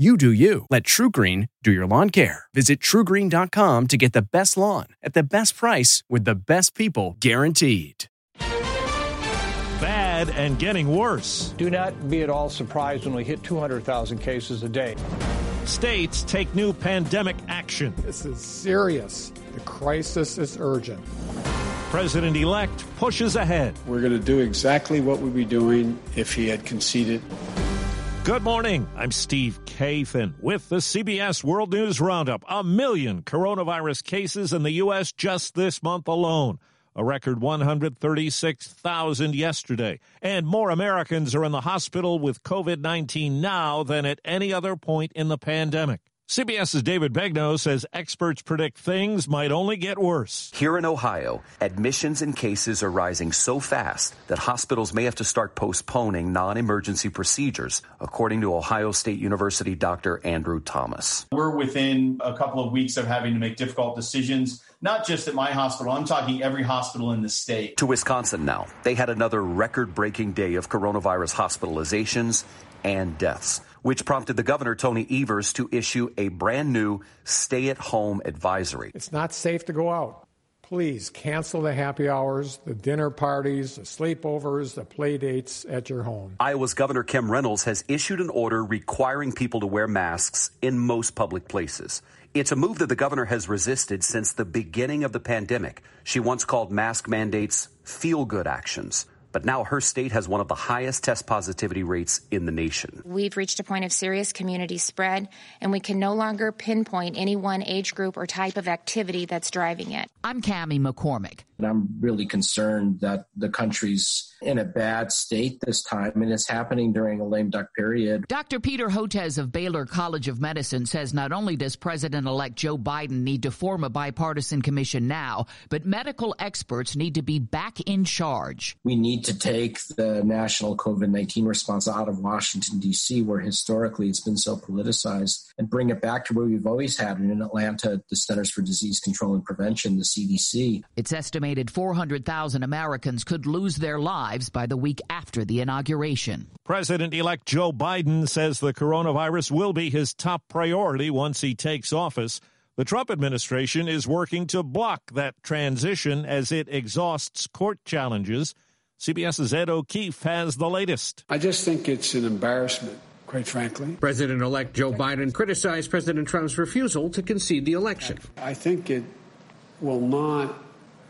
You do you. Let TruGreen do your lawn care. Visit TruGreen.com to get the best lawn at the best price with the best people guaranteed. Bad and getting worse. Do not be at all surprised when we hit 200,000 cases a day. States take new pandemic action. This is serious. The crisis is urgent. President-elect pushes ahead. We're going to do exactly what we'd be doing if he had conceded. Good morning. I'm Steve Kathan with the CBS World News Roundup. 1 million coronavirus cases in the U.S. just this month alone. A record 136,000 yesterday. And more Americans are in the hospital with COVID-19 now than at any other point in the pandemic. CBS's David Begnaud says experts predict things might only get worse. Here in Ohio, admissions and cases are rising so fast that hospitals may have to start postponing non-emergency procedures, according to Ohio State University Dr. Andrew Thomas. We're within a couple of weeks of having to make difficult decisions. Not just at my hospital, I'm talking every hospital in the state. To Wisconsin now. They had another record-breaking day of coronavirus hospitalizations and deaths, which prompted the governor, Tony Evers, to issue a brand new stay-at-home advisory. It's not safe to go out. Please cancel the happy hours, the dinner parties, the sleepovers, the play dates at your home. Iowa's Governor Kim Reynolds has issued an order requiring people to wear masks in most public places. It's a move that the governor has resisted since the beginning of the pandemic. She once called mask mandates feel-good actions. But now her state has one of the highest test positivity rates in the nation. We've reached a point of serious community spread, and we can no longer pinpoint any one age group or type of activity that's driving it. I'm Cami McCormick. And I'm really concerned that the country's in a bad state this time, and it's happening during a lame duck period. Dr. Peter Hotez of Baylor College of Medicine says not only does President-elect Joe Biden need to form a bipartisan commission now, but medical experts need to be back in charge. We need to take the national COVID-19 response out of Washington, D.C., where historically it's been so politicized, and bring it back to where we've always had it in Atlanta, the Centers for Disease Control and Prevention, the CDC. It's estimated 400,000 Americans could lose their lives by the week after the inauguration. President-elect Joe Biden says the coronavirus will be his top priority once he takes office. The Trump administration is working to block that transition as it exhausts court challenges. CBS's Ed O'Keefe has the latest. I just think it's an embarrassment, quite frankly. President-elect Joe Biden criticized President Trump's refusal to concede the election. I think it will not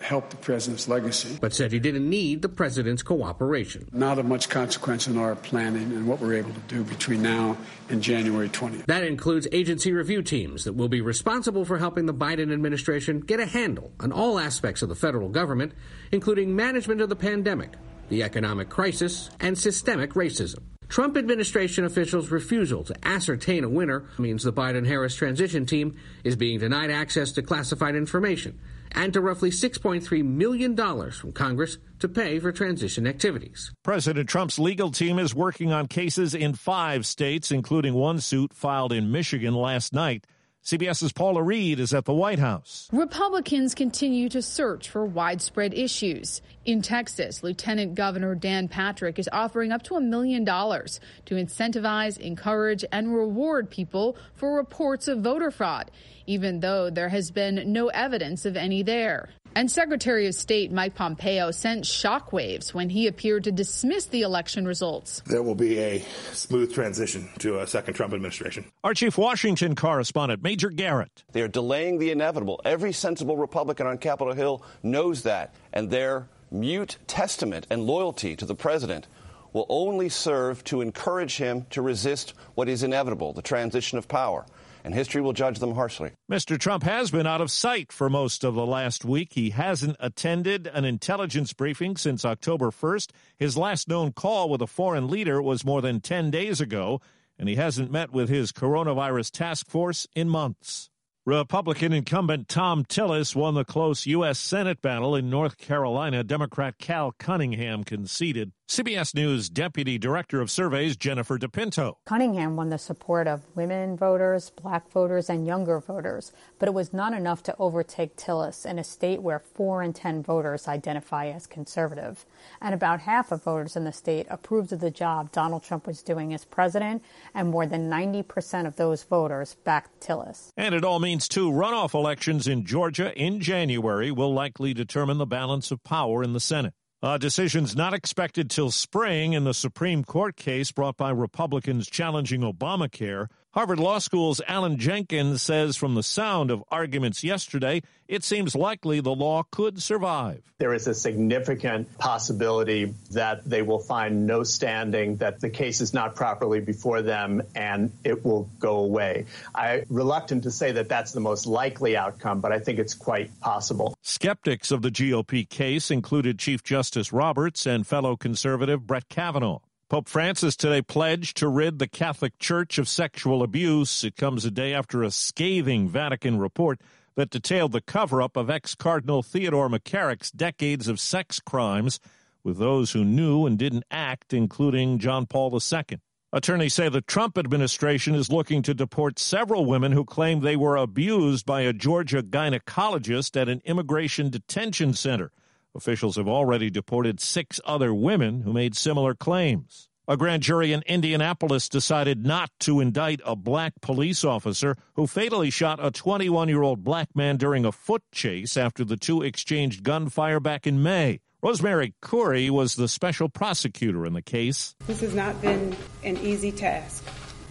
help the president's legacy. But said he didn't need the president's cooperation. Not of much consequence in our planning and what we're able to do between now and January 20th. That includes agency review teams that will be responsible for helping the Biden administration get a handle on all aspects of the federal government, including management of the pandemic, the economic crisis, and systemic racism. Trump administration officials' refusal to ascertain a winner means the Biden-Harris transition team is being denied access to classified information and to roughly $6.3 million from Congress to pay for transition activities. President Trump's legal team is working on cases in 5 states, including one suit filed in Michigan last night. CBS's Paula Reed is at the White House. Republicans continue to search for widespread issues. In Texas, Lieutenant Governor Dan Patrick is offering up to $1 million to incentivize, encourage, and reward people for reports of voter fraud, even though there has been no evidence of any there. And Secretary of State Mike Pompeo sent shockwaves when he appeared to dismiss the election results. There will be a smooth transition to a second Trump administration. Our chief Washington correspondent, Major Garrett. They're delaying the inevitable. Every sensible Republican on Capitol Hill knows that. And their mute testament and loyalty to the president will only serve to encourage him to resist what is inevitable, the transition of power. And history will judge them harshly. Mr. Trump has been out of sight for most of the last week. He hasn't attended an intelligence briefing since October 1st. His last known call with a foreign leader was more than 10 days ago, and he hasn't met with his coronavirus task force in months. Republican incumbent Tom Tillis won the close U.S. Senate battle in North Carolina. Democrat Cal Cunningham conceded. CBS News Deputy Director of Surveys Jennifer DePinto. Cunningham won the support of women voters, black voters, and younger voters, but it was not enough to overtake Tillis in a state where 4 in 10 voters identify as conservative. And about half of voters in the state approved of the job Donald Trump was doing as president, and more than 90% of those voters backed Tillis. And it all means two runoff elections in Georgia in January will likely determine the balance of power in the Senate. A decision's not expected till spring in the Supreme Court case brought by Republicans challenging Obamacare. Harvard Law School's Alan Jenkins says from the sound of arguments yesterday, it seems likely the law could survive. There is a significant possibility that they will find no standing, that the case is not properly before them, and it will go away. I'm reluctant to say that that's the most likely outcome, but I think it's quite possible. Skeptics of the GOP case included Chief Justice Roberts and fellow conservative Brett Kavanaugh. Pope Francis today pledged to rid the Catholic Church of sexual abuse. It comes a day after a scathing Vatican report that detailed the cover-up of ex-Cardinal Theodore McCarrick's decades of sex crimes with those who knew and didn't act, including John Paul II. Attorneys say the Trump administration is looking to deport several women who claim they were abused by a Georgia gynecologist at an immigration detention center. Officials have already deported 6 other women who made similar claims. A grand jury in Indianapolis decided not to indict a black police officer who fatally shot a 21-year-old black man during a foot chase after the two exchanged gunfire back in May. Rosemary Currie was the special prosecutor in the case. This has not been an easy task,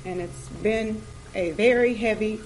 and it's been a very heavy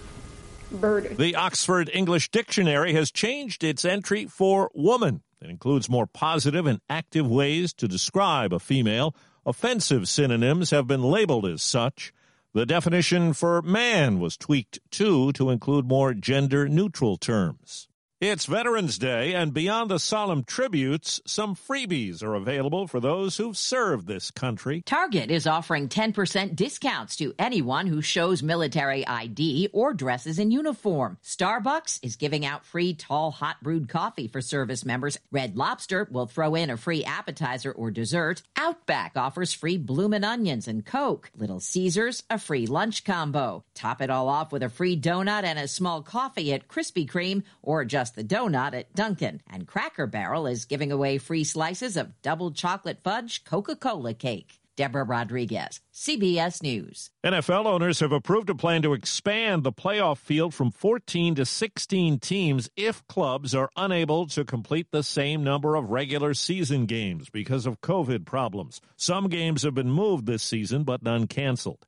burden. The Oxford English Dictionary has changed its entry for woman. It includes more positive and active ways to describe a female. Offensive synonyms have been labeled as such. The definition for man was tweaked, too, to include more gender-neutral terms. It's Veterans Day, and beyond the solemn tributes, some freebies are available for those who've served this country. Target is offering 10% discounts to anyone who shows military ID or dresses in uniform. Starbucks is giving out free tall, hot brewed coffee for service members. Red Lobster will throw in a free appetizer or dessert. Outback offers free bloomin' onions and Coke. Little Caesars, a free lunch combo. Top it all off with a free donut and a small coffee at Krispy Kreme or just the donut at Dunkin'. And Cracker Barrel is giving away free slices of double chocolate fudge Coca-Cola cake. Deborah Rodriguez, CBS News. NFL owners have approved a plan to expand the playoff field from 14 to 16 teams if clubs are unable to complete the same number of regular season games because of COVID problems. Some games have been moved this season, but none canceled.